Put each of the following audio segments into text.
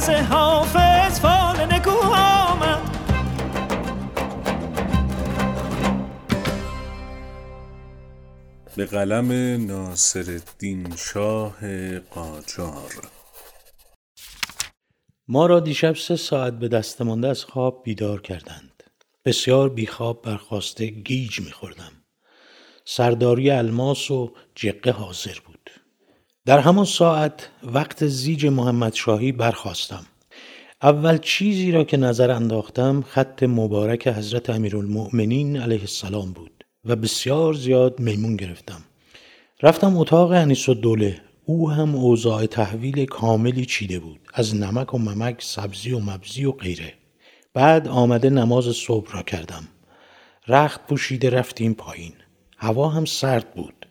از حافظ فال نکو آمد. به قلم ناصر الدین شاه قاجار. ما را دیشب 3 ساعت به دست مانده از خواب بیدار کردند. بسیار بیخواب برخواسته گیج می‌خوردم. سرداری الماس و جقه حاضر بود. در همان ساعت وقت زیج محمدشاهی برخواستم. اول چیزی را که نظر انداختم خط مبارک حضرت امیرالمؤمنین علیه السلام بود و بسیار زیاد میمون گرفتم. رفتم اتاق انیس الدوله. او هم اوضاع تحویل کاملی چیده بود، از نمک و ممک، سبزی و مبزی و غیره. بعد آمده نماز صبح را کردم. رخت پوشیده رفتیم پایین. هوا هم سرد بود،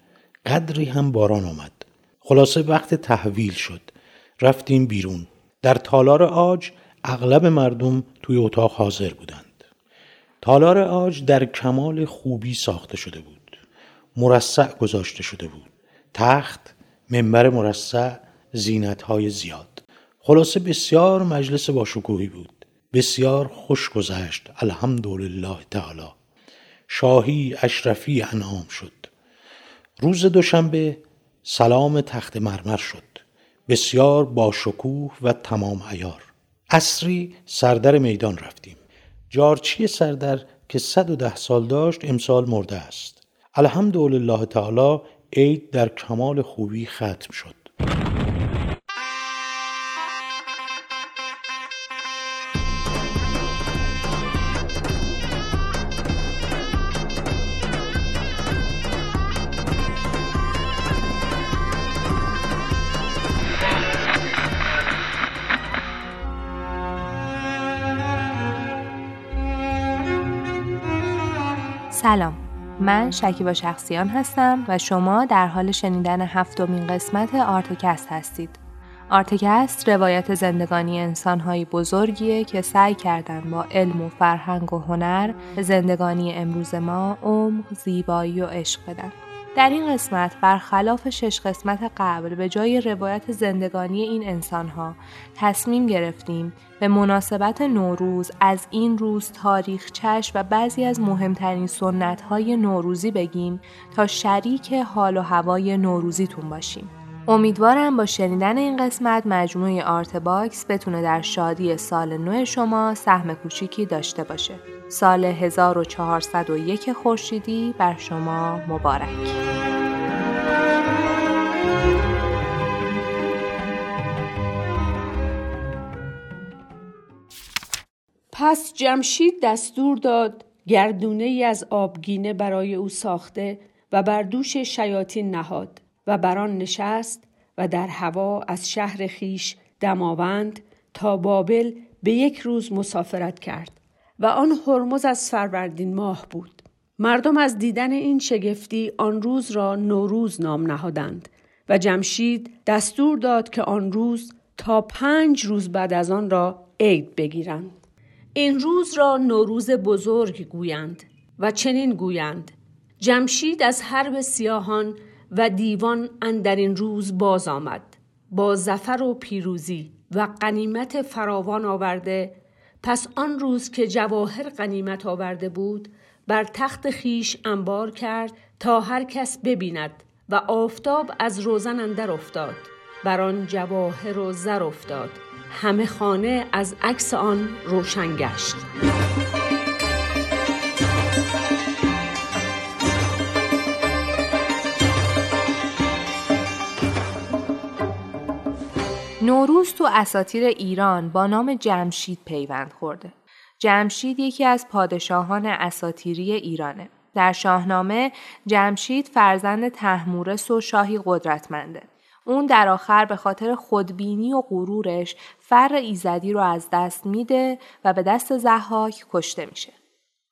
قدری هم باران آمد. خلاصه وقت تحویل شد. رفتیم بیرون. در تالار عاج اغلب مردم توی اتاق حاضر بودند. تالار عاج در کمال خوبی ساخته شده بود. مرصع گذاشته شده بود. تخت، منبر مرصع، زینت‌های زیاد. خلاصه بسیار مجلس باشکوهی بود. بسیار خوش گذشت، الحمدلله تعالی. شاهی اشرفی انعام شد. روز دوشنبه سلام تخت مرمر شد. بسیار باشکوه و تمام عیار. عصری سردر میدان رفتیم. جارچی سردر که 110 سال داشت امسال مرده است. الحمدلله تعالی عید در کمال خوبی ختم شد. سلام، من شکیبا شخصیان هستم و شما در حال شنیدن 7مین قسمت آرتکست هستید. آرتکست روایت زندگانی انسان‌های بزرگیه که سعی کردن با علم و فرهنگ و هنر زندگانی امروز ما عمق، زیبایی و عشق بدن. در این قسمت برخلاف 6 قسمت قبل به جای روایت زندگانی این انسان‌ها تصمیم گرفتیم به مناسبت نوروز از این روز تاریخچه‌اش و بعضی از مهمترین سنت‌های نوروزی بگیم تا شریک حال و هوای نوروزیتون باشیم. امیدوارم با شنیدن این قسمت مجموعه آرت باکس بتونه در شادی سال نو شما سهم کوچیکی داشته باشه. سال 1401 خورشیدی بر شما مبارک. پس جمشید دستور داد گردونه‌ای از آبگینه برای او ساخته و بر دوش شیاطین نهاد و بر آن نشست و در هوا از شهر خیش دماوند تا بابل به یک روز مسافرت کرد و آن هرمز از فروردین ماه بود. مردم از دیدن این شگفتی آن روز را نوروز نام نهادند و جمشید دستور داد که آن روز تا 5 روز بعد از آن را عید بگیرند. این روز را نوروز بزرگ گویند و چنین گویند: جمشید از حرب سیاهان و دیوان اندر این روز باز آمد، با ظفر و پیروزی و غنیمت فراوان آورده. پس آن روز که جواهر غنیمت آورده بود بر تخت خیش انبار کرد تا هر کس ببیند و آفتاب از روزن اندر افتاد، بر آن جواهر و زر افتاد، همه خانه از عکس آن روشن گشت. نوروز تو اساطیر ایران با نام جمشید پیوند خورده. جمشید یکی از پادشاهان اساطیری ایرانه. در شاهنامه جمشید فرزند تهمورس و شاهی قدرتمنده. اون در آخر به خاطر خودبینی و غرورش فر ایزدی رو از دست میده و به دست زهاک کشته میشه.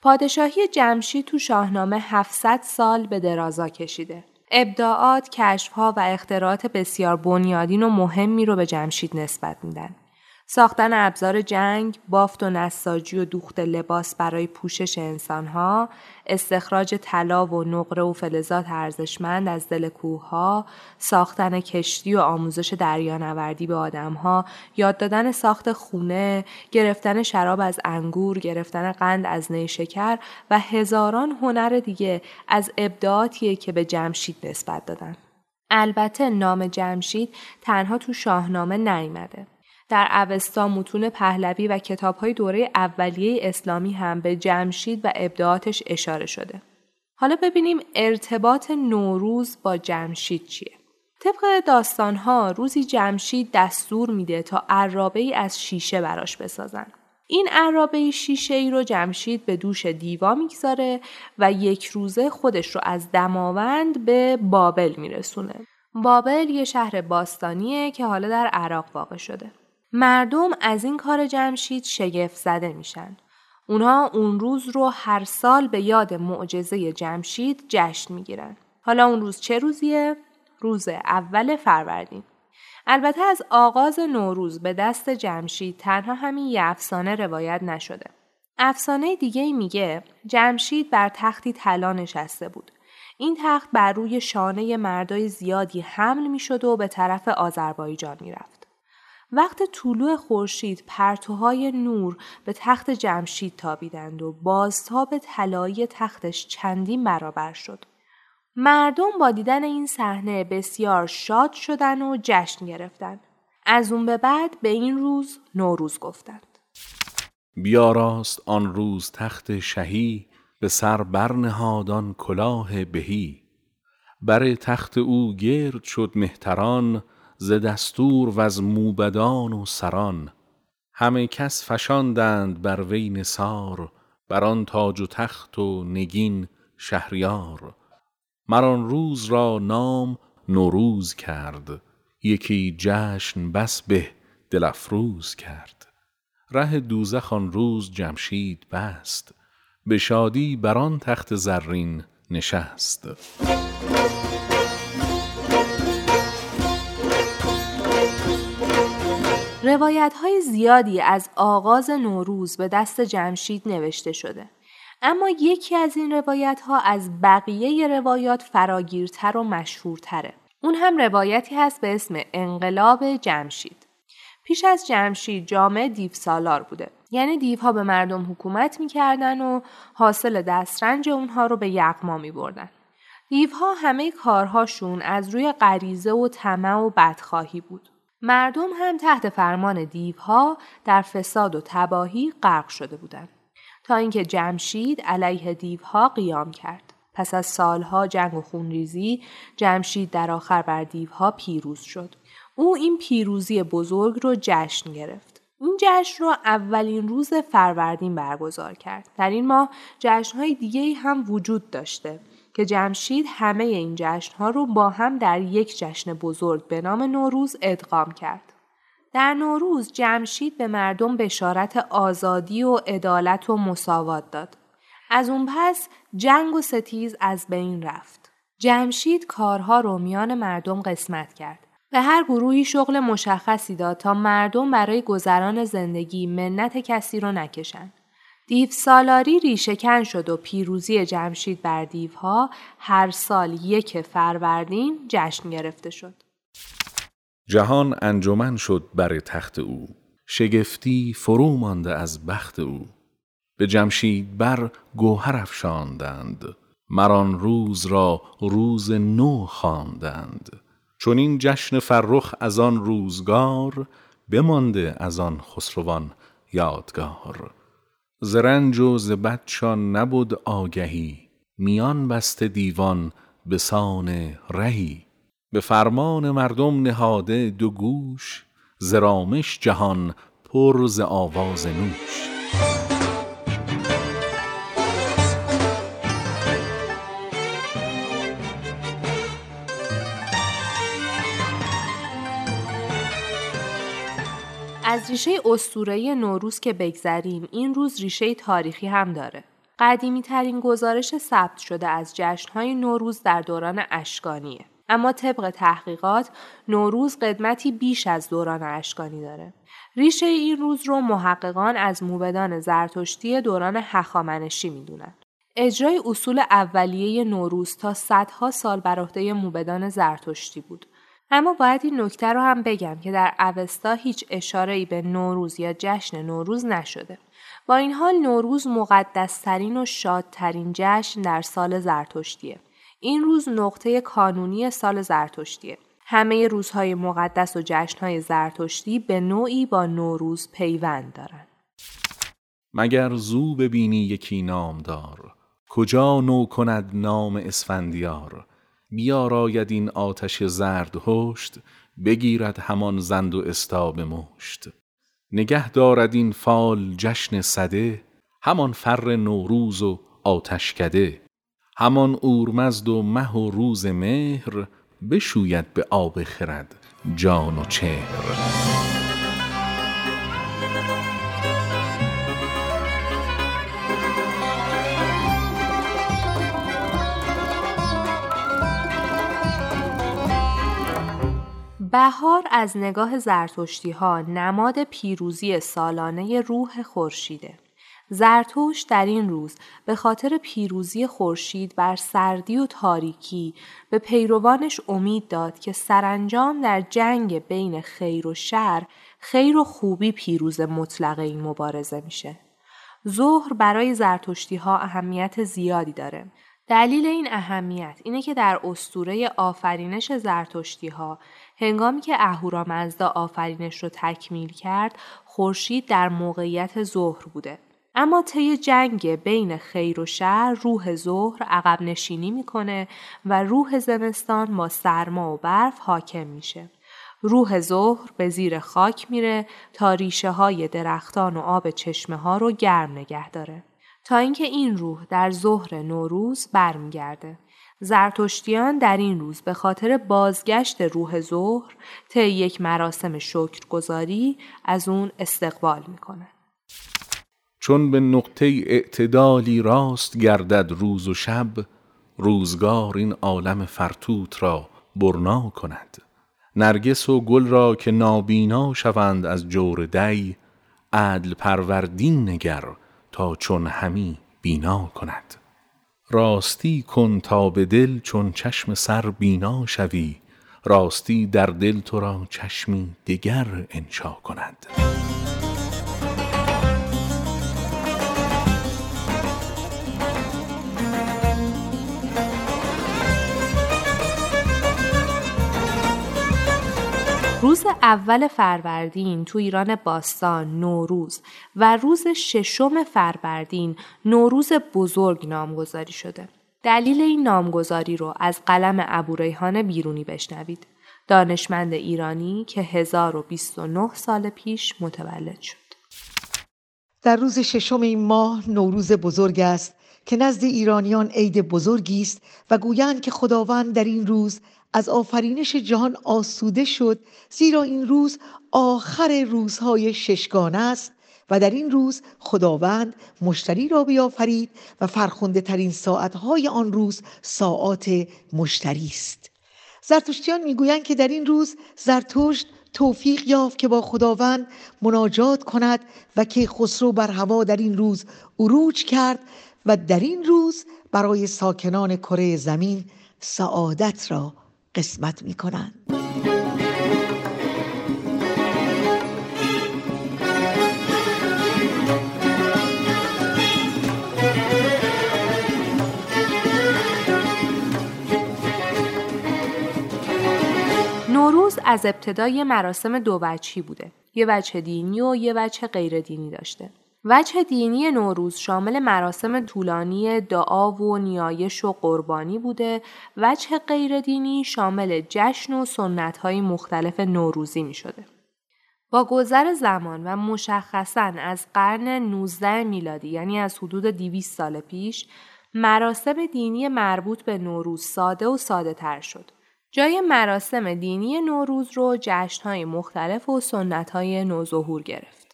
پادشاهی جمشید تو شاهنامه 700 سال به درازا کشیده. ابداعات، کشف‌ها و اختراعات بسیار بنیادین و مهمی رو به جمشید نسبت میدن. ساختن ابزار جنگ، بافت و نساجی و دوخت لباس برای پوشش انسانها، استخراج طلا و نقره و فلزات ارزشمند از دل کوهها، ساختن کشتی و آموزش دریانوردی به آدمها، یاد دادن ساخت خونه، گرفتن شراب از انگور، گرفتن قند از نیشکر و هزاران هنر دیگه از ابداعاتیه که به جمشید نسبت دادن. البته نام جمشید تنها تو شاهنامه نیامده. در اوستا، متون پهلوی و کتاب‌های دوره اولیه اسلامی هم به جمشید و ابداعاتش اشاره شده. حالا ببینیم ارتباط نوروز با جمشید چیه؟ طبق داستان‌ها روزی جمشید دستور میده تا عرابه‌ای از شیشه براش بسازن. این عرابه شیشه‌ای رو جمشید به دوش دیوا میگذاره و یک روزه خودش رو از دماوند به بابل میرسونه. بابل یه شهر باستانیه که حالا در عراق واقع شده. مردم از این کار جمشید شگفت زده میشن. اونها اون روز رو هر سال به یاد معجزه جمشید جشن میگیرن. حالا اون روز چه روزیه؟ روز اول فروردین. البته از آغاز نوروز به دست جمشید تنها همین یه افسانه روایت نشده. افسانه دیگه میگه جمشید بر تختی طلا نشسته بود. این تخت بر روی شانه مردای زیادی حمل میشد و به طرف آذربایجان میرفت. وقت طلوع خورشید پرتوهای نور به تخت جمشید تابیدند و بازتاب طلایی تختش چندین برابر شد. مردم با دیدن این صحنه بسیار شاد شدن و جشن گرفتند. از اون به بعد به این روز نوروز گفتند. بیاراست آن روز تخت شهی، به سر برنهادان کلاه بهی. بر تخت او گرد شد مهتران، ز دستور و از موبدان و سران. همه کس فشاندند بر وی نثار، بر آن تاج و تخت و نگین شهریار. مران روز را نام نوروز کرد، یکی جشن بس به دل افروز کرد. ره دوزخ آن روز جمشید بست، به شادی بر آن تخت زرین نشست. روایت‌های زیادی از آغاز نوروز به دست جمشید نوشته شده. اما یکی از این روایت ها از بقیه روایات فراگیرتر و مشهورتره. اون هم روایتی هست به اسم انقلاب جمشید. پیش از جمشید جامعه دیو سالار بوده. یعنی دیوها به مردم حکومت میکردن و حاصل دسترنج اونها رو به یغما میبردن. دیوها همه کارهاشون از روی غریزه و طمع و بدخواهی بود. مردم هم تحت فرمان دیوها در فساد و تباهی غرق شده بودن. تا اینکه جمشید علیه دیوها قیام کرد. پس از سالها جنگ و خونریزی جمشید در آخر بر دیوها پیروز شد. او این پیروزی بزرگ رو جشن گرفت. این جشن رو اولین روز فروردین برگزار کرد. در این ماه جشن‌های دیگه‌ای هم وجود داشته که جمشید همه این جشن‌ها رو با هم در یک جشن بزرگ به نام نوروز ادغام کرد. در نوروز جمشید به مردم بشارت آزادی و عدالت و مساوات داد. از اون پس جنگ و ستیز از بین رفت. جمشید کارها رو میان مردم قسمت کرد. به هر گروهی شغل مشخصی داد تا مردم برای گذران زندگی منت کسی رو نکشن. دیو سالاری ریشه کن شد و پیروزی جمشید بر دیوها هر سال 1 فروردین جشن گرفته شد. جهان انجمن شد بر تخت او، شگفتی فرو مانده از بخت او. به جمشید بر گوهر افشاندند، مران روز را روز نو خواندند. چون این جشن فرخ از آن روزگار، بمانده از آن خسروان یادگار. ز رنج و ز بدشان نبود آگهی، میان بسته دیوان به سان رهی. به فرمان مردم نهاده دو گوش، ز رامش جهان پر ز آواز نوش. از ریشه اسطوره‌ای نوروز که بگذریم، این روز ریشه تاریخی هم داره. قدیمی ترین گزارش ثبت شده از جشن‌های نوروز در دوران اشکانیه. اما طبق تحقیقات نوروز قدمتی بیش از دوران اشکانی داره. ریشه این روز رو محققان از موبدان زرتشتی دوران هخامنشی میدونن. اجرای اصول اولیه نوروز تا صدها سال بر عهده موبدان زرتشتی بود. اما باید این نکته رو هم بگم که در اوستا هیچ اشاره‌ای به نوروز یا جشن نوروز نشده. با این حال نوروز مقدس‌ترین و شادترین جشن در سال زرتشتیه. این روز نقطه کانونی سال زرتشتیه. همه روزهای مقدس و جشنهای زرتشتی به نوعی با نوروز پیوند دارن. مگر زو ببینی یکی نامدار، کجا نو کند نام اسفندیار، بیاراید این آتش زرد هشت، بگیرد همان زند و استاب مشت. نگه دارد این فال جشن سده، همان فر نوروز و آتش کده. همان اورمزد و مه و روز مهر، بشوید به آب خرد جان و چهر. بهار از نگاه زرتشتی‌ها نماد پیروزی سالانه روح خورشیده. زرتشت در این روز به خاطر پیروزی خورشید بر سردی و تاریکی به پیروانش امید داد که سرانجام در جنگ بین خیر و شر، خیر و خوبی پیروز مطلقه این مبارزه میشه. ظهر برای زرتشتی‌ها اهمیت زیادی داره. دلیل این اهمیت اینه که در اسطوره آفرینش زرتشتی‌ها هنگامی که احورا مزدا آفرینش رو تکمیل کرد، خورشید در موقعیت ظهر بوده. اما طی جنگ بین خیر و شر، روح ظهر عقب نشینی میکنه و روح زمستان با سرما و برف حاکم میشه. روح ظهر به زیر خاک میره تا ریشه های درختان و آب چشمه ها رو گرم نگه داره. تا اینکه این روح در ظهر نوروز برمیگرده. زرتشتیان در این روز به خاطر بازگشت روح ظهر طی یک مراسم شکرگزاری از اون استقبال میکنن. چون به نقطه اعتدالی راست گردد روز و شب، روزگار این عالم فرتوت را برنا کند. نرگس و گل را که نابینا شوند از جور دی، عدل پروردین نگر تا چون همی بینا کند. راستی کن تا به دل چون چشم سر بینا شوی، راستی در دل تو را چشمی دیگر انشا کند. روز اول فروردین تو ایران باستان نوروز و روز ششم فروردین نوروز بزرگ نامگذاری شده. دلیل این نامگذاری رو از قلم ابوریحان بیرونی بشنوید. دانشمند ایرانی که 1029 سال پیش متولد شد. در روز ششم این ماه نوروز بزرگ است که نزد ایرانیان عید بزرگی است و گویند که خداوند در این روز از آفرینش جهان آسوده شد، زیرا این روز آخر روزهای ششگانه است و در این روز خداوند مشتری را بیافرید و فرخنده ترین ساعتهای آن روز ساعات مشتری است. زرتشتیان میگویند که در این روز زرتشت توفیق یافت که با خداوند مناجات کند و که خسرو بر هوا در این روز عروج کرد و در این روز برای ساکنان کره زمین سعادت را قسمت می کنند. نوروز از ابتدای مراسم دو وجهی بوده. یه وجه دینی و یه وجه غیر دینی داشته. وجه دینی نوروز شامل مراسم طولانی دعا و نیایش و قربانی بوده. وجه غیر دینی شامل جشن و سنت‌های مختلف نوروزی می شده. با گذر زمان و مشخصاً از قرن 19 میلادی، یعنی از حدود 200 سال پیش، مراسم دینی مربوط به نوروز ساده و ساده تر شد. جای مراسم دینی نوروز رو جشن‌های مختلف و سنت‌های نوظهور گرفت.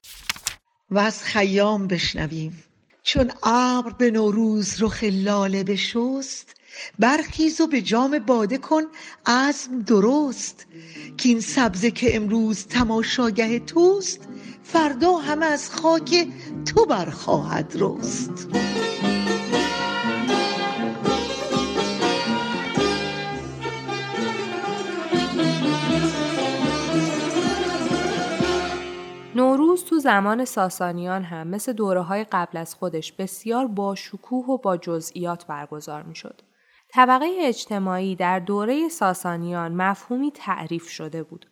و از خیام بشنویم: چون ابر به نوروز رخ لاله بشست، برخیز و به جام باده کن عزم درست، که این سبزه که امروز تماشاگه توست فردا هم از خاک تو برخواهد رست. نوروز تو زمان ساسانیان هم مثل دوره‌های قبل از خودش بسیار با شکوه و با جزئیات برگزار می‌شد. طبقه اجتماعی در دوره ساسانیان مفهومی تعریف شده بود.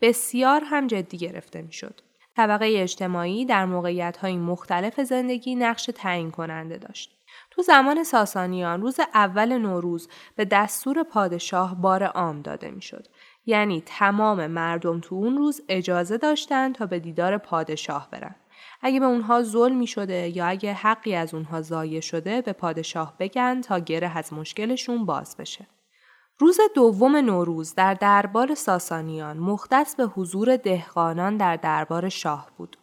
بسیار هم جدی گرفته می‌شد. طبقه اجتماعی در موقعیت‌های مختلف زندگی نقش تعیین کننده داشت. تو زمان ساسانیان روز اول نوروز به دستور پادشاه بار عام داده می‌شد. یعنی تمام مردم تو اون روز اجازه داشتن تا به دیدار پادشاه برن. اگه به اونها ظلمی شده یا اگه حقی از اونها ضایع شده به پادشاه بگن تا گره از مشکلشون باز بشه. روز دوم نوروز در دربار ساسانیان مختص به حضور دهقانان در دربار شاه بود.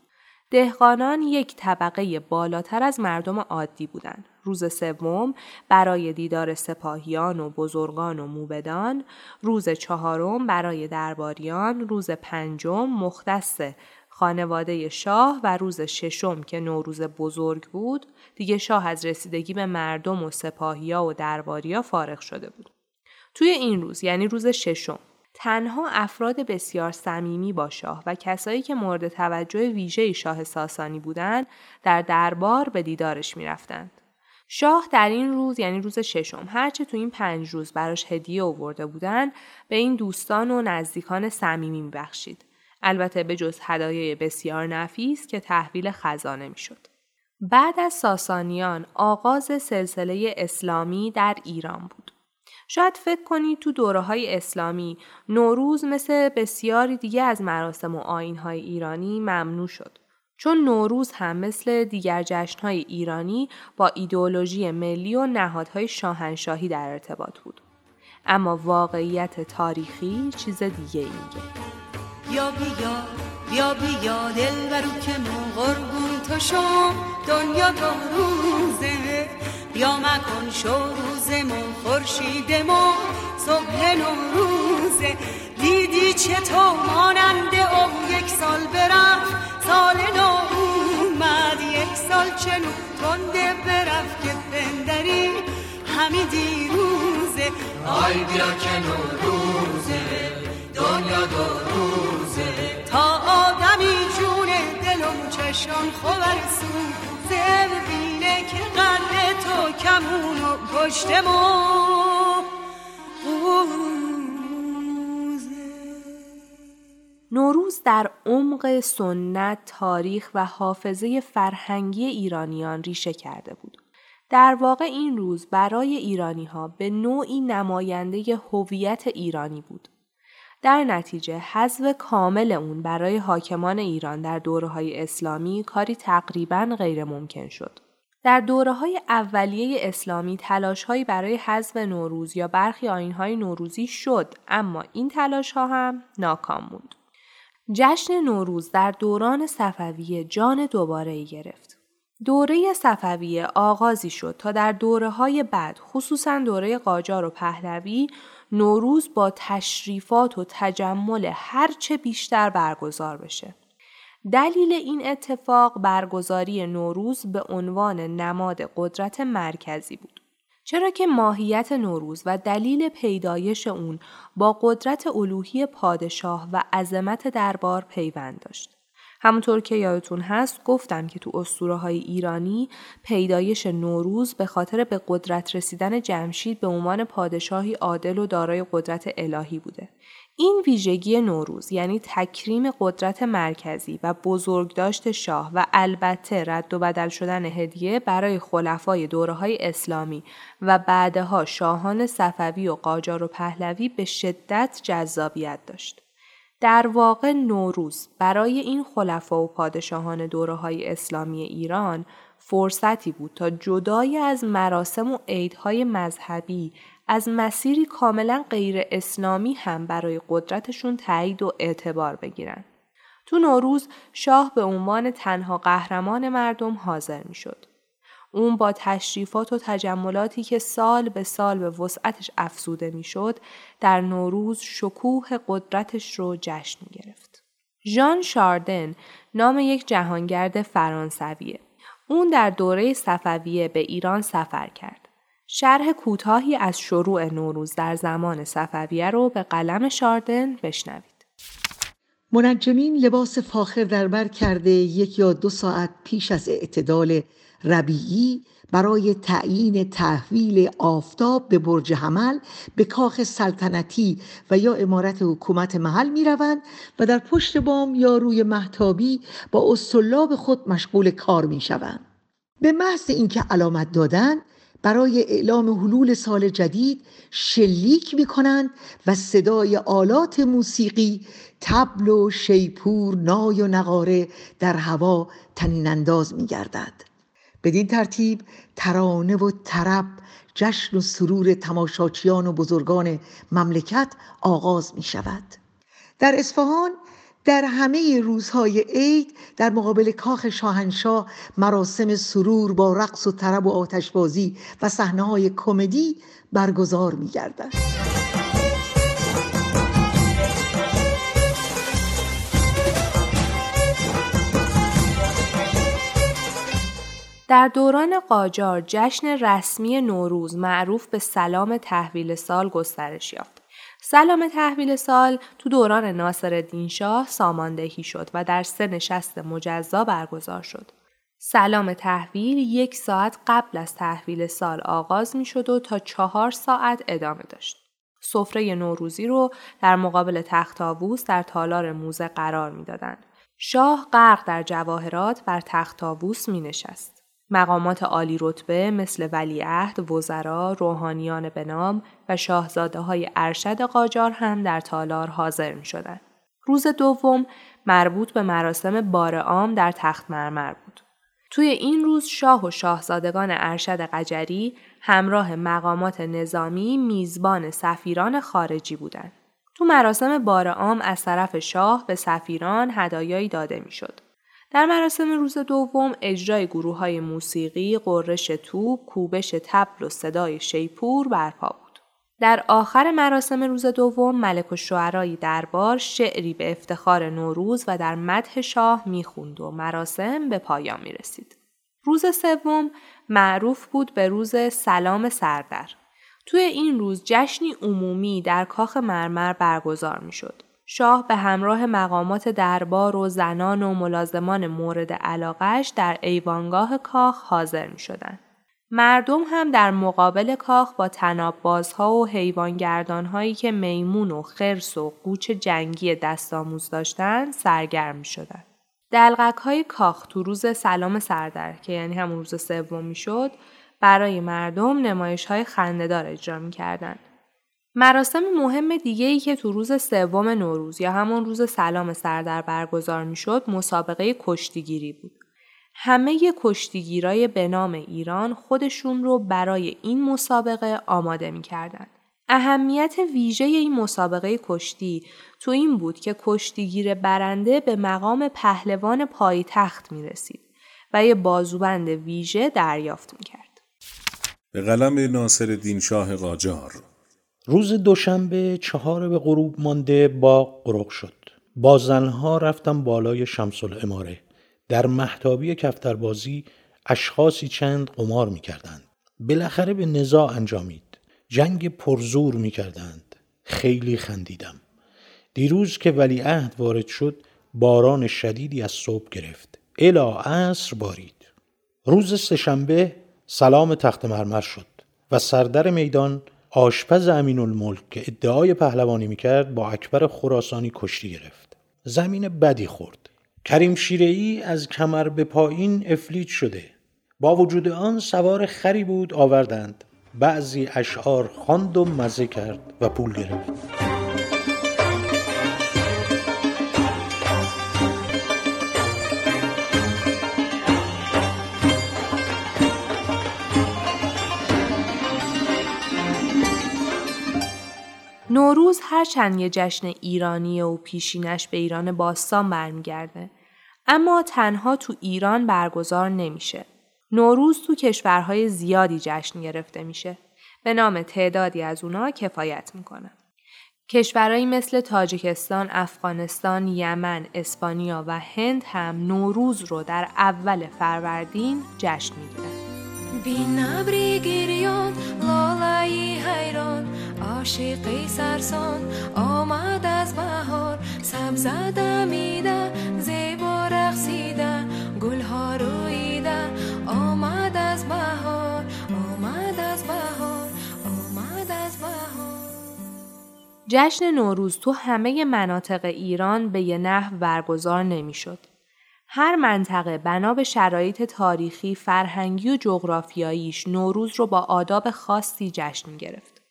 دهقانان یک طبقه بالاتر از مردم عادی بودند. روز سوم برای دیدار سپاهیان و بزرگان و موبدان، روز چهارم برای درباریان، روز پنجم مختص خانواده شاه و روز ششم که نوروز بزرگ بود، دیگه شاه از رسیدگی به مردم و سپاهیا و درباریا فارغ شده بود. توی این روز یعنی روز ششم تنها افراد بسیار صمیمی با شاه و کسایی که مورد توجه ویژه شاه ساسانی بودند در دربار به دیدارش می‌رفتند. شاه در این روز یعنی روز ششم هرچه تو این 5 روز براش هدیه آورده بودن به این دوستان و نزدیکان صمیمی می‌بخشید. البته به جز هدایای بسیار نفیس که تحویل خزانه می‌شد. بعد از ساسانیان آغاز سلسله اسلامی در ایران بود. شاید فکر کنید تو دوره‌های اسلامی نوروز مثل بسیاری دیگه از مراسم و آیین‌های ایرانی ممنوع شد. چون نوروز هم مثل دیگر جشن‌های ایرانی با ایدئولوژی ملی و نهادهای شاهنشاهی در ارتباط بود. اما واقعیت تاریخی چیز دیگه ای میگه. یا بیا دل برو که من قربون تو شم، دنیا دو روزه، یا مکن شو روزمون خورشیدمون صبح نوروزه، دیدی چطور ماننده او یک سال برفت، سال نو اومد یک سال چنو تنده برفت که بندری همین دیروزه، آی بیا که نوروزه دنیا دو روزه، تا آدمی جونه دلم چشم خبر سوزه، ببینه که قدر تو کمون و پشتمون نوروز در عمق سنت، تاریخ و حافظه فرهنگی ایرانیان ریشه کرده بود. در واقع این روز برای ایرانی‌ها به نوعی نماینده هویت ایرانی بود. در نتیجه حذف کامل اون برای حاکمان ایران در دوره‌های اسلامی کاری تقریباً غیر ممکن شد. در دوره‌های اولیه اسلامی تلاش‌هایی برای حذف نوروز یا برخی آیین‌های نوروزی شد، اما این تلاش‌ها هم ناکام بود. جشن نوروز در دوران صفویه جان دوباره‌ای گرفت. دوره صفویه آغازی شد تا در دوره‌های بعد، خصوصاً دوره قاجار و پهلوی، نوروز با تشریفات و تجمل هرچه بیشتر برگزار بشه. دلیل این اتفاق برگزاری نوروز به عنوان نماد قدرت مرکزی بود. چرا که ماهیت نوروز و دلیل پیدایش اون با قدرت الوهی پادشاه و عظمت دربار پیوند داشت. همونطور که یادتون هست گفتم که تو اسطوره‌های ایرانی پیدایش نوروز به خاطر به قدرت رسیدن جمشید به عنوان پادشاهی عادل و دارای قدرت الهی بوده. این ویژگی نوروز یعنی تکریم قدرت مرکزی و بزرگداشت شاه و البته رد و بدل شدن هدیه برای خلفای دوره‌های اسلامی و بعدها شاهان صفوی و قاجار و پهلوی به شدت جذابیت داشت. در واقع نوروز برای این خلفا و پادشاهان دوره‌های اسلامی ایران فرصتی بود تا جدای از مراسم و عیدهای مذهبی از مسیری کاملا غیر اسلامی هم برای قدرتشون تایید و اعتبار بگیرن. تو نوروز شاه به عنوان تنها قهرمان مردم حاضر می شد. اون با تشریفات و تجملاتی که سال به سال به وسعتش افزوده میشد، در نوروز شکوه قدرتش رو جشن میگرفت. جان شاردن نام یک جهانگرد فرانسویه. اون در دوره صفویه به ایران سفر کرد. شرح کوتاهی از شروع نوروز در زمان صفویه رو به قلم شاردن بشنوید. منجمین لباس فاخر در بر کرده، 1 یا 2 ساعت پیش از اعتدال ربیعی برای تعیین تحویل آفتاب به برج حمل به کاخ سلطنتی و یا عمارت حکومت محل می روند و در پشت بام یا روی مهتابی با اصطلاب خود مشغول کار می شوند. به محض اینکه علامت دادن، برای اعلام حلول سال جدید شلیک می کنند و صدای آلات موسیقی، طبل و شیپور، نای و نغاره در هوا طنین انداز می گردد. بدین ترتیب ترانه و طرب جشن و سرور تماشاچیان و بزرگان مملکت آغاز می شود. در اصفهان در همه روزهای عید در مقابل کاخ شاهنشاه مراسم سرور با رقص و طرب و آتشبازی و صحنه‌های کمدی برگزار می‌گردد. در دوران قاجار جشن رسمی نوروز معروف به سلام تحویل سال گسترش یافت. سلام تحویل سال تو دوران ناصر الدین شاه ساماندهی شد و در 3 نشست مجزا برگزار شد. سلام تحویل 1 ساعت قبل از تحویل سال آغاز می شد و تا 4 ساعت ادامه داشت. سفره نوروزی رو در مقابل تخت طاووس در تالار موزه قرار می دادن. شاه غرق در جواهرات بر تخت طاووس می نشست. مقامات عالی رتبه مثل ولیعهد، وزرا، روحانیان بنام و شاهزاده‌های ارشد قاجار هم در تالار حاضر می‌شدند. روز دوم مربوط به مراسم بار عام در تخت مرمر بود. توی این روز شاه و شاهزادگان ارشد قاجاری همراه مقامات نظامی میزبان سفیران خارجی بودند. تو مراسم بار عام از طرف شاه به سفیران هدایایی داده می‌شد. در مراسم روز دوم اجرای گروه‌های موسیقی، غرش توپ، کوبش طبل و صدای شیپور برپا بود. در آخر مراسم روز دوم ملک الشعرای دربار شعری به افتخار نوروز و در مدح شاه می‌خواند و مراسم به پایان می‌رسید. روز سوم معروف بود به روز سلام سردر. توی این روز جشنی عمومی در کاخ مرمر برگزار می‌شد. شاه به همراه مقامات دربار و زنان و ملازمان مورد علاقه‌اش در ایوانگاه کاخ حاضر می شدن. مردم هم در مقابل کاخ با طناب‌بازها و حیوانگردانهایی که میمون و خرس و قوچ جنگی دستاموز داشتن سرگرم می شدن. دلقک‌های کاخ تو روز سلام سردر که یعنی همون روز سوم می شد برای مردم نمایش‌های خنده‌دار اجرا می کردن. مراسم مهم دیگه‌ای که تو روز سوم نوروز یا همون روز سلام سردر برگزار می‌شد، مسابقه کشتیگیری بود. همه کشتیگیرای به نام ایران خودشون رو برای این مسابقه آماده می‌کردن. اهمیت ویژه این مسابقه کشتی تو این بود که کشتیگیر برنده به مقام پهلوان پایتخت می‌رسید و یه بازوبند ویژه دریافت می‌کرد. به قلم ناصرالدین شاه قاجار. روز دوشنبه 4 به غروب مانده با غروب شد. با زنها رفتم بالای شمس العماره. در مهتابی کفتربازی اشخاصی چند قمار می‌کردند. بالاخره به نزاع انجامید. جنگ پرزور می‌کردند. خیلی خندیدم. دیروز که ولیعهد وارد شد، باران شدیدی از صبح گرفت. الی عصر بارید. روز سه‌شنبه سلام تخت مرمر شد و سردر میدان آشپز امین الملک که ادعای پهلوانی میکرد با اکبر خراسانی کشتی گرفت. زمین بدی خورد. کریم شیره‌ای از کمر به پایین افلیت شده. با وجود آن سوار خری بود آوردند. بعضی اشعار خواند و مزه کرد و پول گرفت. نوروز هرچند یه جشن ایرانیه و پیشینش به ایران باستان برمیگرده، اما تنها تو ایران برگزار نمیشه. نوروز تو کشورهای زیادی جشن گرفته میشه. به نام تعدادی از اونا کفایت میکنه. کشورهایی مثل تاجیکستان، افغانستان، یمن، اسپانیا و هند هم نوروز رو در اول فروردین جشن میگیرن. بینابری گریان لالایی حیران عاشقی سرسان آمد از بهار سبزده میده زیبا رقصیده گلها رویده آمد از بهار آمد از بهار آمد از بهار. جشن نوروز تو همه مناطق ایران به یه نحو برگزار نمیشد. هر منطقه بنا به شرایط تاریخی، فرهنگی و جغرافیاییش نوروز رو با آداب خاصی جشن گرفت.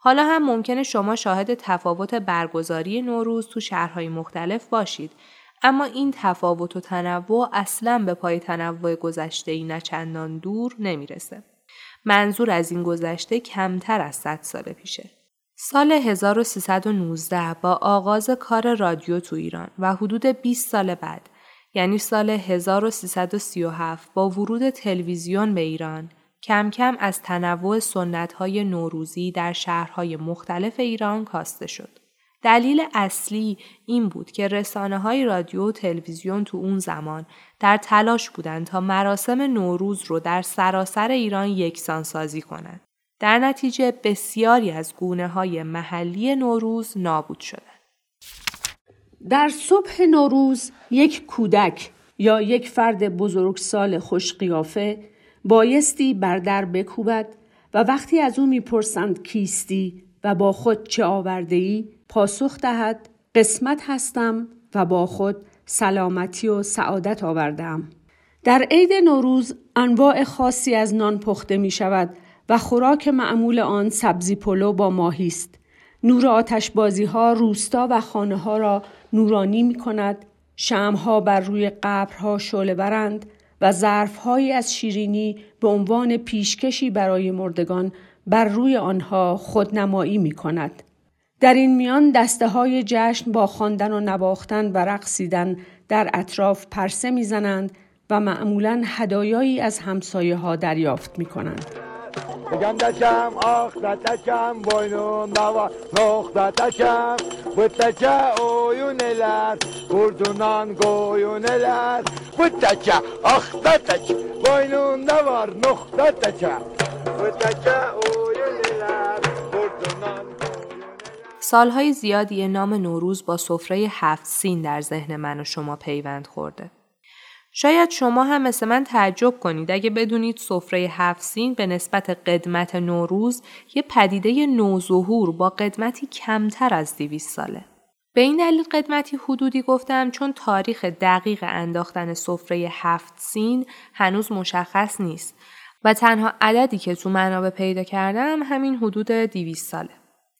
حالا هم ممکنه شما شاهد تفاوت برگزاری نوروز تو شهرهای مختلف باشید، اما این تفاوت و تنوع اصلاً به پای تنوع گذشته‌ای نه چندان دور نمیرسه. منظور از این گذشته کمتر از 100 سال پیشه. سال 1319 با آغاز کار رادیو تو ایران و حدود 20 سال بعد، یعنی سال 1337 با ورود تلویزیون به ایران، کم کم از تنوع سنت‌های نوروزی در شهرهای مختلف ایران کاسته شد. دلیل اصلی این بود که رسانه‌های رادیو و تلویزیون تو اون زمان در تلاش بودند تا مراسم نوروز رو در سراسر ایران یکسان‌سازی کنند. در نتیجه بسیاری از گونه‌های محلی نوروز نابود شدند. در صبح نوروز یک کودک یا یک فرد بزرگسال خوش قیافه بایستی بر در بکوبد و وقتی از او میپرسند کیستی و با خود چه آورده‌ای پاسخ دهد قسمت هستم و با خود سلامتی و سعادت آورده‌ام. در عید نوروز انواع خاصی از نان پخته می شود و خوراک معمول آن سبزی پلو با ماهی است. نور آتشبازی ها روستا و خانه ها را نورانی می کند، شمع ها بر روی قبرها شعله برند و ظرف هایی از شیرینی به عنوان پیشکشی برای مردگان بر روی آنها خودنمایی می کند. در این میان دسته های جشن با خواندن و نواختن و رقصیدن در اطراف پرسه می زنند و معمولاً هدایایی از همسایه ها دریافت می کنند. بگم دچم آخ دچم بوینم دوا نخ دچم بتچا اویونلر بردونان گویونلر بتچا آخ دچ بوینم دوا نخ دچم بتچا اویونلر بردونان. سالهای زیادی نام نوروز با سفره هفت سین در ذهن من و شما پیوند خورده. شاید شما هم مثل من تعجب کنید اگه بدونید سفره هفت سین به نسبت قدمت نوروز یه پدیده نوظهور با قدمتی کمتر از 200 ساله. به این دلیل قدمتی حدودی گفتم چون تاریخ دقیق انداختن سفره هفت سین هنوز مشخص نیست و تنها عددی که تو منابع پیدا کردم همین حدود 200 ساله.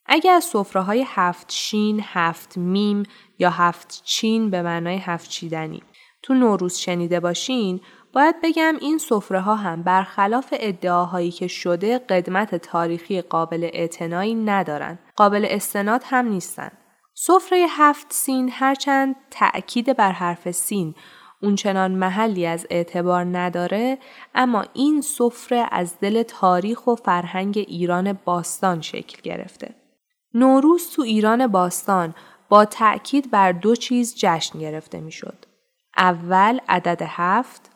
اگه از سفره‌های هفت شین، هفت میم یا هفت چین به معنای هفت چیدنی تو نوروز شنیده باشین، باید بگم این سفره‌ها هم برخلاف ادعاهایی که شده قدمت تاریخی قابل اعتنایی ندارن، قابل استناد هم نیستن. سفره هفت سین هرچند تأکید بر حرف سین اونچنان محلی از اعتبار نداره، اما این سفره از دل تاریخ و فرهنگ ایران باستان شکل گرفته. نوروز تو ایران باستان با تأکید بر 2 چیز جشن گرفته میشد. اول عدد 7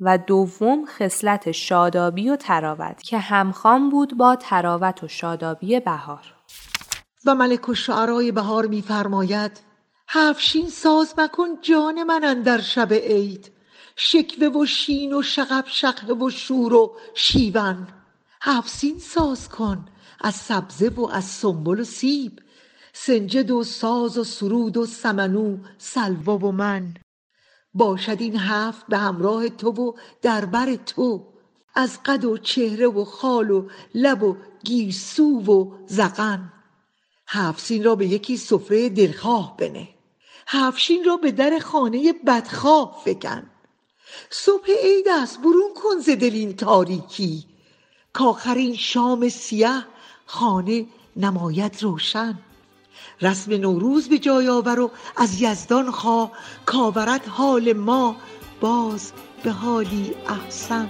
و دوم خصلت شادابی و تراوت که همخوان بود با تراوت و شادابی بهار. و ملک الشعرای بهار می‌فرماید: هفشین ساز مکن جان من اندر شب عید، شکوه و شین و شغب شقه و شور و شیون، هفسین ساز کن از سبزه و از سنبل و سیب، سنجد و ساز و سرود و سمنو سلوا و من، باشد این 7 به همراه تو و دربر تو، از قد و چهره و خال و لب و گیسو و زغن، 7 سین را به یکی سفره دلخواه بنه، 7 شین را به در خانه بدخواه فکن، صبح عید است برون کن ز دل این تاریکی، کآخرین شام سیاه خانه نماید روشن، رسم نوروز به جای آور و از یزدان خواه، کاورد حال ما باز به حالی احسن.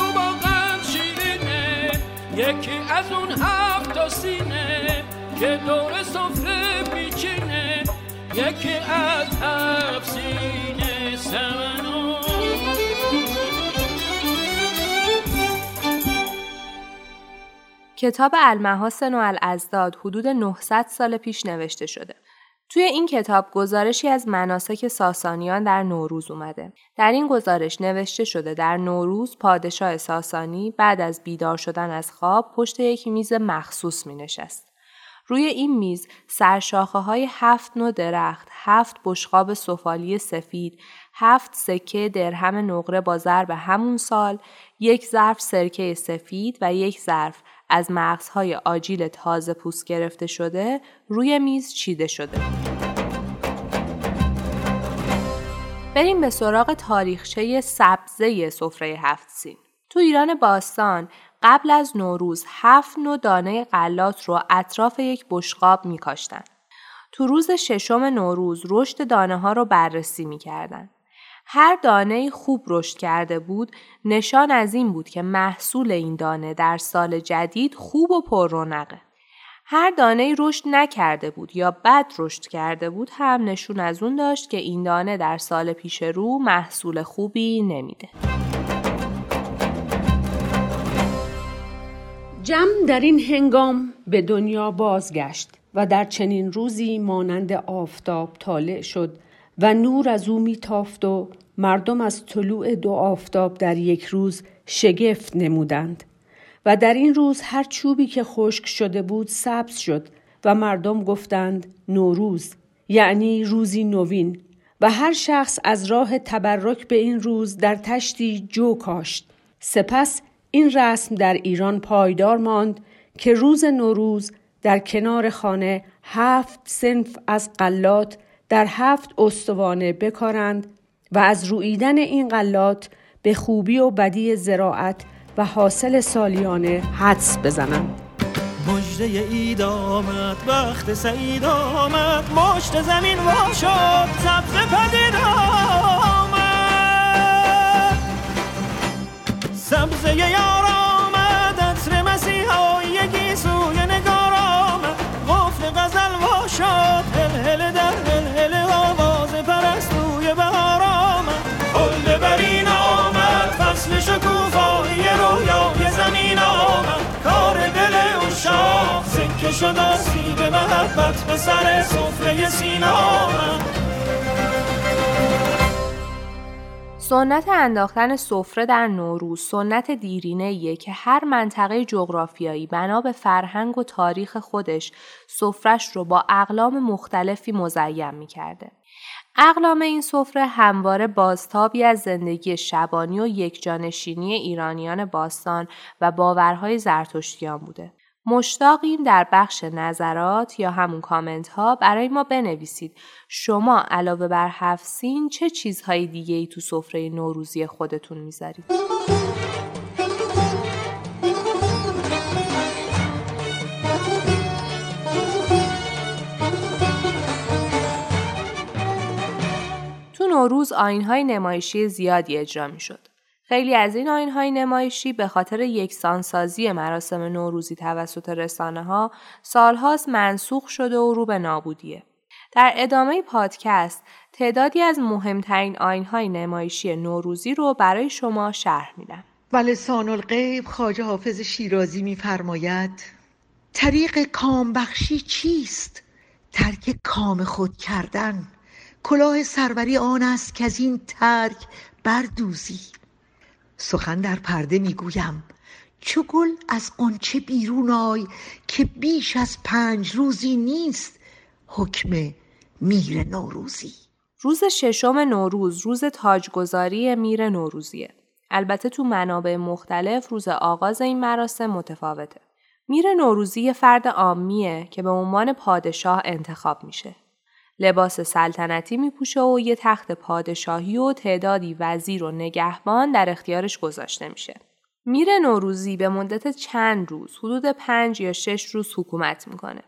چوب و قند شیرینه، یکی از اون هفت تا سینه که دور سفره پیچینه، یکی از هفت سینه سمنو. کتاب المحاسن و الازداد حدود 900 سال پیش نوشته شده. توی این کتاب گزارشی از مناسک ساسانیان در نوروز اومده. در این گزارش نوشته شده در نوروز پادشاه ساسانی بعد از بیدار شدن از خواب پشت یک میز مخصوص می نشست. روی این میز سرشاخه های 7 نوع درخت، 7 بشقاب سفالی سفید، 7 سکه درهم نقره با ضرب همون سال، 1 ظرف سرکه سفید و 1 ظرف از مغزهای آجیل تازه پوست گرفته شده روی میز چیده شده. بریم به سراغ تاریخچه سبزه سفره هفت سین. تو ایران باستان قبل از نوروز 7 نوع دانه غلات رو اطراف یک بشقاب می‌کاشتن. تو روز ششم نوروز رشد دانه ها رو بررسی می‌کردن. هر دانه خوب رشد کرده بود، نشان از این بود که محصول این دانه در سال جدید خوب و پر رونقه. هر دانه رشد نکرده بود یا بد رشد کرده بود هم نشون از اون داشت که این دانه در سال پیش رو محصول خوبی نمیده. جم در این هنگام به دنیا بازگشت و در چنین روزی مانند آفتاب طالع شد و نور از او میتافت و مردم از طلوع دو آفتاب در یک روز شگفت نمودند و در این روز هر چوبی که خشک شده بود سبز شد و مردم گفتند نوروز، یعنی روزی نوین، و هر شخص از راه تبرک به این روز در تشتی جو کاشت. سپس این رسم در ایران پایدار ماند که روز نوروز در کنار خانه 7 صنف از غلات در 7 استوانه بکارند و از رویدن این غلات به خوبی و بدی زراعت و حاصل سالیانه حدس بزنند. مژده عید آمد، وقت سعید آمد، مشت زمین وا شد، سبز پدید آمد، سبز یار آمد، عطر مسیحا یکی سوی نگار آمد، قفل غزل وا شد، هلهله در شکوفایی رویای زمین آمد، کار دل اون شاه سکه شد آسیب محبت به سر سفره سین آمد. سنت انداختن سفره در نوروز سنت دیرینه‌ایه که هر منطقه جغرافیایی بنا به فرهنگ و تاریخ خودش سفرش رو با اقلام مختلفی مزین می‌کرده. اقلام این سفره همواره بازتابی از زندگی شبانی و یکجانشینی ایرانیان باستان و باورهای زرتشتیان بوده. مشتاقیم در بخش نظرات یا همون کامنت ها برای ما بنویسید شما علاوه بر 7 سین چه چیزهای دیگه ای تو سفره نوروزی خودتون میذارید؟ نوروز آیین‌های نمایشی زیادی اجرا می‌شد. خیلی از این آیین‌های نمایشی به خاطر یکسانسازی مراسم نوروزی توسط رسانه‌ها سال‌هاست منسوخ شده و رو به نابودیه. در ادامه پادکست تعدادی از مهمترین آیین‌های نمایشی نوروزی رو برای شما شرح میدم. بلسان الغیب خواجه حافظ شیرازی می‌فرماید: طریق کام بخشی چیست؟ ترک کام خود کردن. کلاه سروری آن است که از این ترک بردوزی. سخن در پرده میگویم چو گل از غنچه بیرون آی که بیش از 5 روزی نیست حکم میر نوروزی. روز ششم نوروز روز تاجگذاری میر نوروزیه. البته تو منابع مختلف روز آغاز این مراسم متفاوته. میر نوروزی یه فرد عامیه که به عنوان پادشاه انتخاب میشه. لباس سلطنتی میپوشه و یه تخت پادشاهی و تعدادی وزیر و نگهبان در اختیارش گذاشته میشه. میر نوروزی به مدت چند روز، حدود 5 یا 6 روز حکومت میکنه.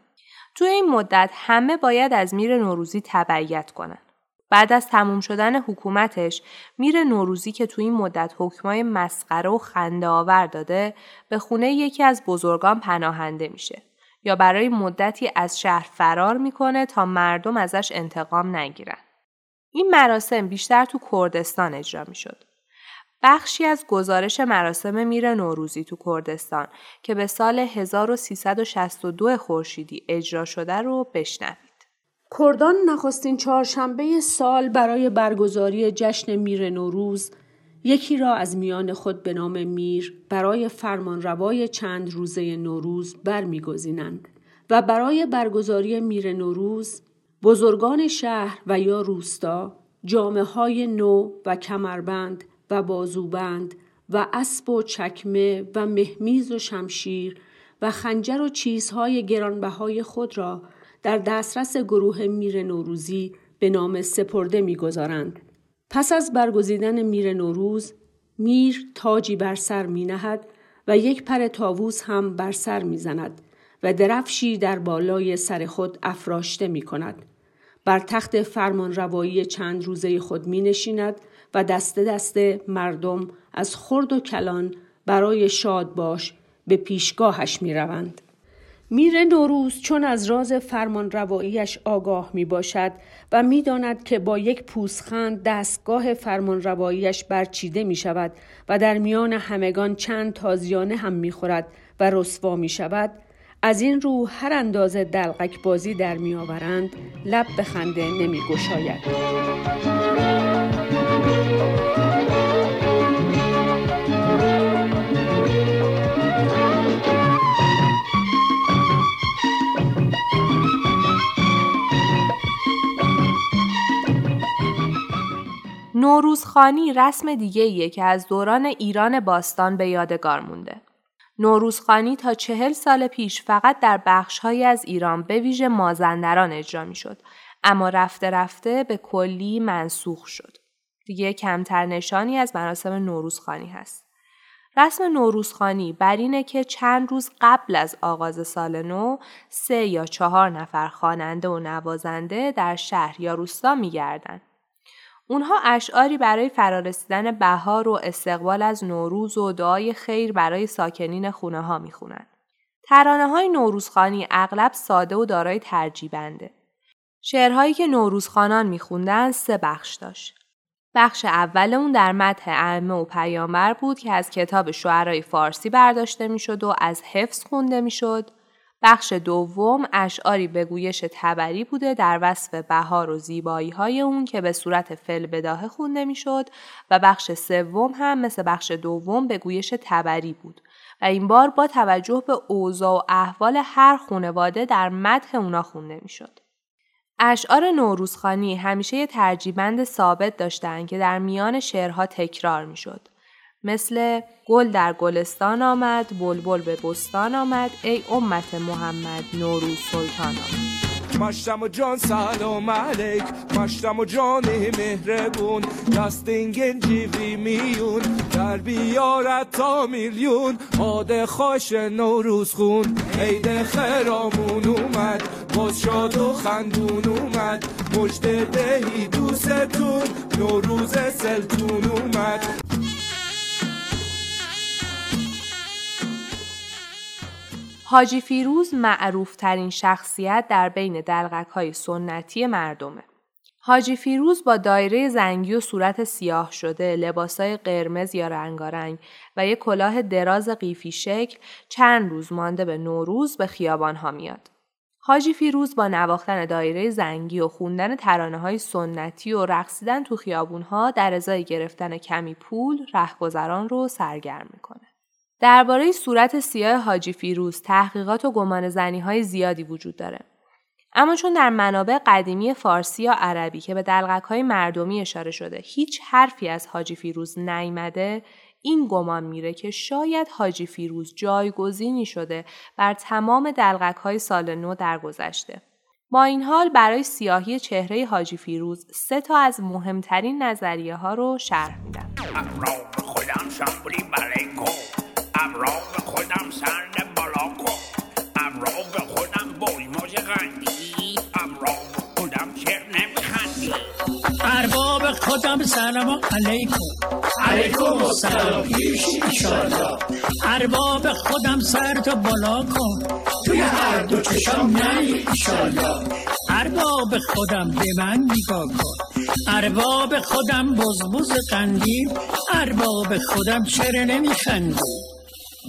توی این مدت همه باید از میر نوروزی تبعیت کنن. بعد از تموم شدن حکومتش میره نوروزی که تو این مدت حکمای مسخره و خنده آور داده به خونه یکی از بزرگان پناهنده میشه یا برای مدتی از شهر فرار میکنه تا مردم ازش انتقام نگیرن. این مراسم بیشتر تو کردستان اجرا میشد. بخشی از گزارش مراسم میر نوروزی تو کردستان که به سال 1362 خورشیدی اجرا شده رو بشنوید. کردان نخستین چهارشنبه سال برای برگزاری جشن میر نوروز یکی را از میان خود به نام میر برای فرمانروای چند روزه نوروز برمیگزینند و برای برگزاری میر نوروز بزرگان شهر و یا روستا جامه‌های نو و کمربند و بازوبند و اسب و چکمه و مهمیز و شمشیر و خنجر و چیزهای گرانبهای خود را در دسترس گروه میر نوروزی به نام سپرده می‌گذارند. پس از برگزیدن میر نوروز، میر تاجی بر سر می‌نهد و یک پر طاووس هم بر سر می‌زند و درفشی در بالای سر خود افراشته می‌کند. بر تخت فرمانروایی چند روزه خود می‌نشیند و دسته دسته مردم از خرد و کلان برای شاد باش به پیشگاهش می روند. میر نوروز چون از راز فرمان رواییش آگاه می باشد و می داند که با یک پوزخند دستگاه فرمان رواییش برچیده می شود و در میان همگان چند تازیانه هم می خورد و رسوا می شود، از این رو هر اندازه دلقک بازی در می آورند لب به خنده نمی گشاید. نوروزخانی رسم دیگه‌ایه که از دوران ایران باستان به یادگار مونده. نوروزخانی تا 40 سال پیش فقط در بخش‌هایی از ایران به ویژه مازندران اجرا می‌شد، اما رفته رفته به کلی منسوخ شد. دیگه کمتر نشانی از مراسم نوروزخانی هست. رسم نوروزخانی بر اینه که چند روز قبل از آغاز سال نو 3 یا 4 نفر خواننده و نوازنده در شهر یا روستا می‌گردن. اونها اشعاری برای فرارسیدن بهار و استقبال از نوروز و دعای خیر برای ساکنین خونه ها می خونن. ترانه های نوروزخانی اغلب ساده و دارای ترجیبنده. شعرهایی که نوروزخانان می خوندن 3 بخش داشت. بخش اول اون در مدح عمه و پیامبر بود که از کتاب شعرهای فارسی برداشته می شد و از حفظ خونده می شد. بخش دوم اشعاری به گویش طبری بوده در وصف بهار و زیبایی‌های اون که به صورت فعل بداهه خونده می‌شد و بخش سوم هم مثل بخش دوم به گویش طبری بود و این بار با توجه به اوضاع و احوال هر خانواده در مدح اونا خونده می‌شد. اشعار نوروزخانی همیشه یه ترجیبند ثابت داشتن که در میان شعرها تکرار می‌شد. مثل گل در گلستان آمد، بلبل به بستان آمد، ای امت محمد نوروز سلطان آمد. مشتم و جان سلام علیک، مشتم و جان مهربون، دستین گنجیوی میون، در بیارت تا میلیون، آده خوش نوروز خون، عید خیرامون اومد، باز شاد و خندون اومد، مجد دهی دوستون، نوروز سلطون اومد. حاجی فیروز معروف ترین شخصیت در بین دلغک های سنتی مردمه. حاجی فیروز با دایره زنگی و صورت سیاه شده، لباسای قرمز یا رنگارنگ و یک کلاه دراز قیفی شکل چند روز مانده به نوروز به خیابان ها میاد. حاجی فیروز با نواختن دایره زنگی و خوندن ترانه های سنتی و رقصیدن تو خیابون ها در ازای گرفتن کمی پول رهگذران رو سرگرم میکنه. درباره صورت سیاه حاجی فیروز تحقیقات و گمانه‌زنی‌های زیادی وجود داره. اما چون در منابع قدیمی فارسی یا عربی که به دلقک‌های مردمی اشاره شده، هیچ حرفی از حاجی فیروز نیامده، این گمان میره که شاید حاجی فیروز جایگزینی شده بر تمام دلقک‌های سال نو درگذشته. با این حال برای سیاهی چهره حاجی فیروز 3 تا از مهمترین نظریه ها رو شرح میدم. امراغ خودم سرن بالا کن، امراغ خودم بای موز غندی، امراغ خودم شعر نمیخندی، خودم سلام علیکم علیکم السلام پیش انشالله ارباب خودم سر تو بالا کن توی هر دو چشم نی انشالله ارباب خودم به من نگاه کن ارباب خودم بزبز قندیل ارباب خودم چرا نمیخندی.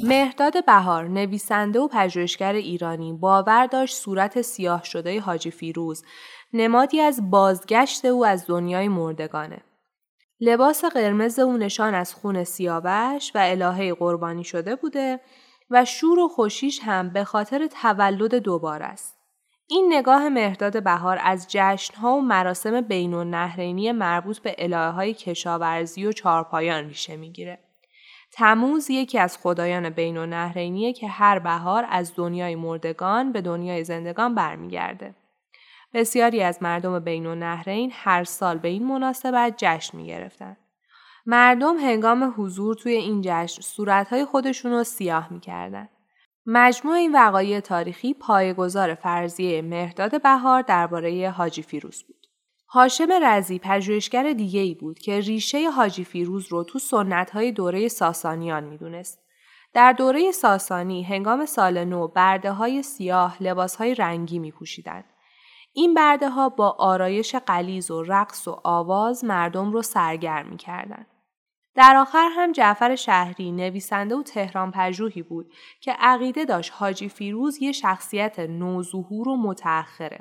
مهرداد بهار نویسنده و پژوهشگر ایرانی باور داشت صورت سیاه شده حاجی فیروز نمادی از بازگشت او از دنیای مردگانه. لباس قرمز او نشان از خون سیاوش و الهه قربانی شده بوده و شور و خوشیش هم به خاطر تولد دوباره است. این نگاه مهرداد بهار از جشن‌ها و مراسم بین‌النهرینی مربوط به الهه‌های کشاورزی و چهارپایان ریشه می‌گیره. تموز یکی از خدایان بین‌النهرینیه که هر بهار از دنیای مردگان به دنیای زندگان برمیگرده. بسیاری از مردم بین‌النهرین هر سال به این مناسبت جشن می‌گرفتن. مردم هنگام حضور توی این جشن صورتهای خودشون رو سیاه می‌کردن. مجموع این وقایع تاریخی پایه‌گذار فرضیه مهرداد بهار درباره حاجی فیروز بود. هاشم رضی پژوهشگر دیگه‌ای بود که ریشه حاجی فیروز رو تو سنت‌های دوره ساسانیان می‌دونست. در دوره ساسانی هنگام سال نو برده‌های سیاه لباس‌های رنگی می‌پوشیدند. این برده‌ها با آرایش غلیظ و رقص و آواز مردم رو سرگرم می‌کردند. در آخر هم جعفر شهری نویسنده و تهران پژوهی بود که عقیده داشت حاجی فیروز یه شخصیت نوظهور و متأخره.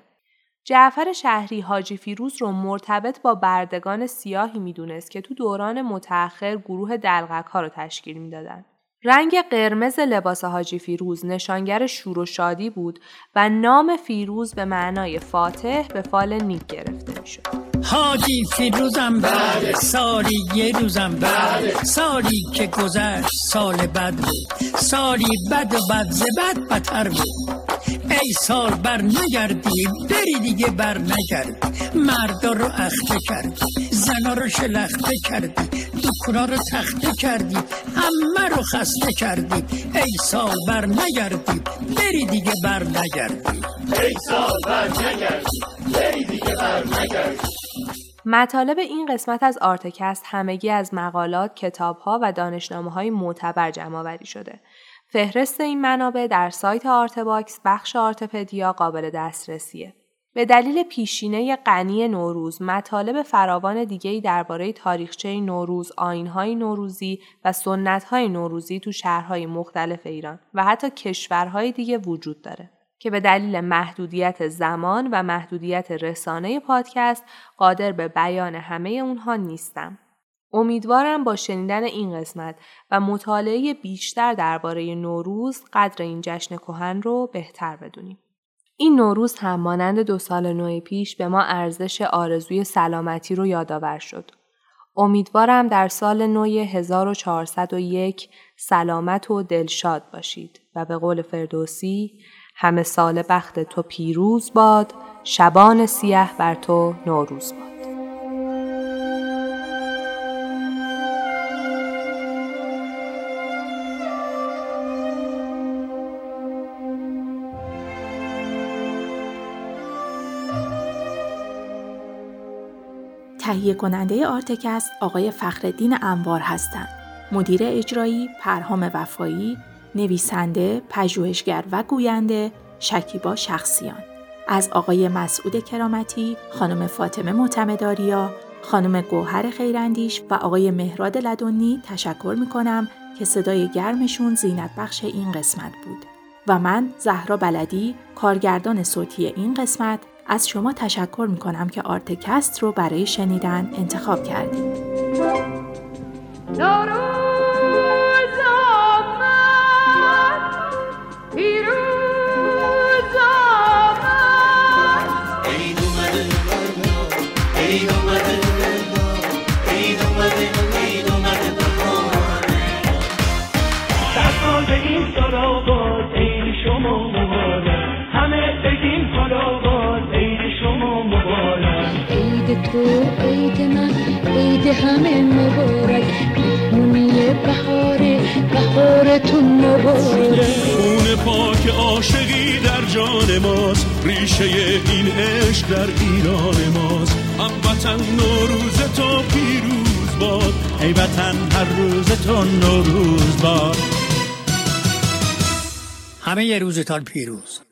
جعفر شهری حاجی فیروز رو مرتبط با بردگان سیاهی میدونست که تو دوران متأخر گروه دلقک ها رو تشکیل میدادن. رنگ قرمز لباس حاجی فیروز نشانگر شور و شادی بود و نام فیروز به معنای فاتح به فال نیک گرفته میشد. حاجی فیروزم بعد سالی یه روزم بعد سالی که گذشت سال بد بود سالی بد و بد زبد بدتر بود ای سال بر نگردی بری دیگه بر نگرد مردا رو اخته کردی زنا رو شلخته کردی دکونا رو تخته کردی همه رو خسته کردی ای سال بر نگردی بری دیگه بر نگردی ای سال بر نگردی بری دیگه بر نگردی. مطالب این قسمت از آرتکست همگی از مقالات، کتاب‌ها و دانشنامه‌های معتبر جمع‌آوری شده. فهرست این منابع در سایت آرت باکس بخش آرتپدیا قابل دسترسیه. به دلیل پیشینه غنی نوروز، مطالب فراوان دیگه‌ای درباره تاریخچه نوروز، آیین‌های نوروزی و سنت‌های نوروزی تو شهرهای مختلف ایران و حتی کشورهای دیگه وجود داره که به دلیل محدودیت زمان و محدودیت رسانه پادکست قادر به بیان همه اونها نیستم. امیدوارم با شنیدن این قسمت و مطالعه بیشتر درباره نوروز قدر این جشن کهن رو بهتر بدونیم. این نوروز هم مانند 2 سال نو پیش به ما ارزش آرزوی سلامتی رو یادآور شد. امیدوارم در سال نو 1401 سلامت و دلشاد باشید و به قول فردوسی همه سال بخت تو پیروز باد، شبان سیاه بر تو نوروز باد. تهیه کننده آرتکست آقای فخرالدین انوار هستند. مدیر اجرایی پرهام وفایی، نویسنده، پژوهشگر و گوینده شکیبا شخصیان. از آقای مسعود کرامتی، خانم فاطمه معتمدآریا، خانم گوهر خیراندیش و آقای مهراد لدنی تشکر می‌کنم که صدای گرمشون زینت بخش این قسمت بود. و من زهرا بلدی، کارگردان صوتی این قسمت، از شما تشکر می‌کنم که آرتکست رو برای شنیدن انتخاب کردید. عید من عید همه مبارک مهمونی بهاره بهارتون مبارک. خون پاک عاشقی در جان ماست، ریشه این عشق در ایران ماست. هموطن نوروز تو ای وطن هر روزتون نوروز باد، همه ی روزتان پیروز.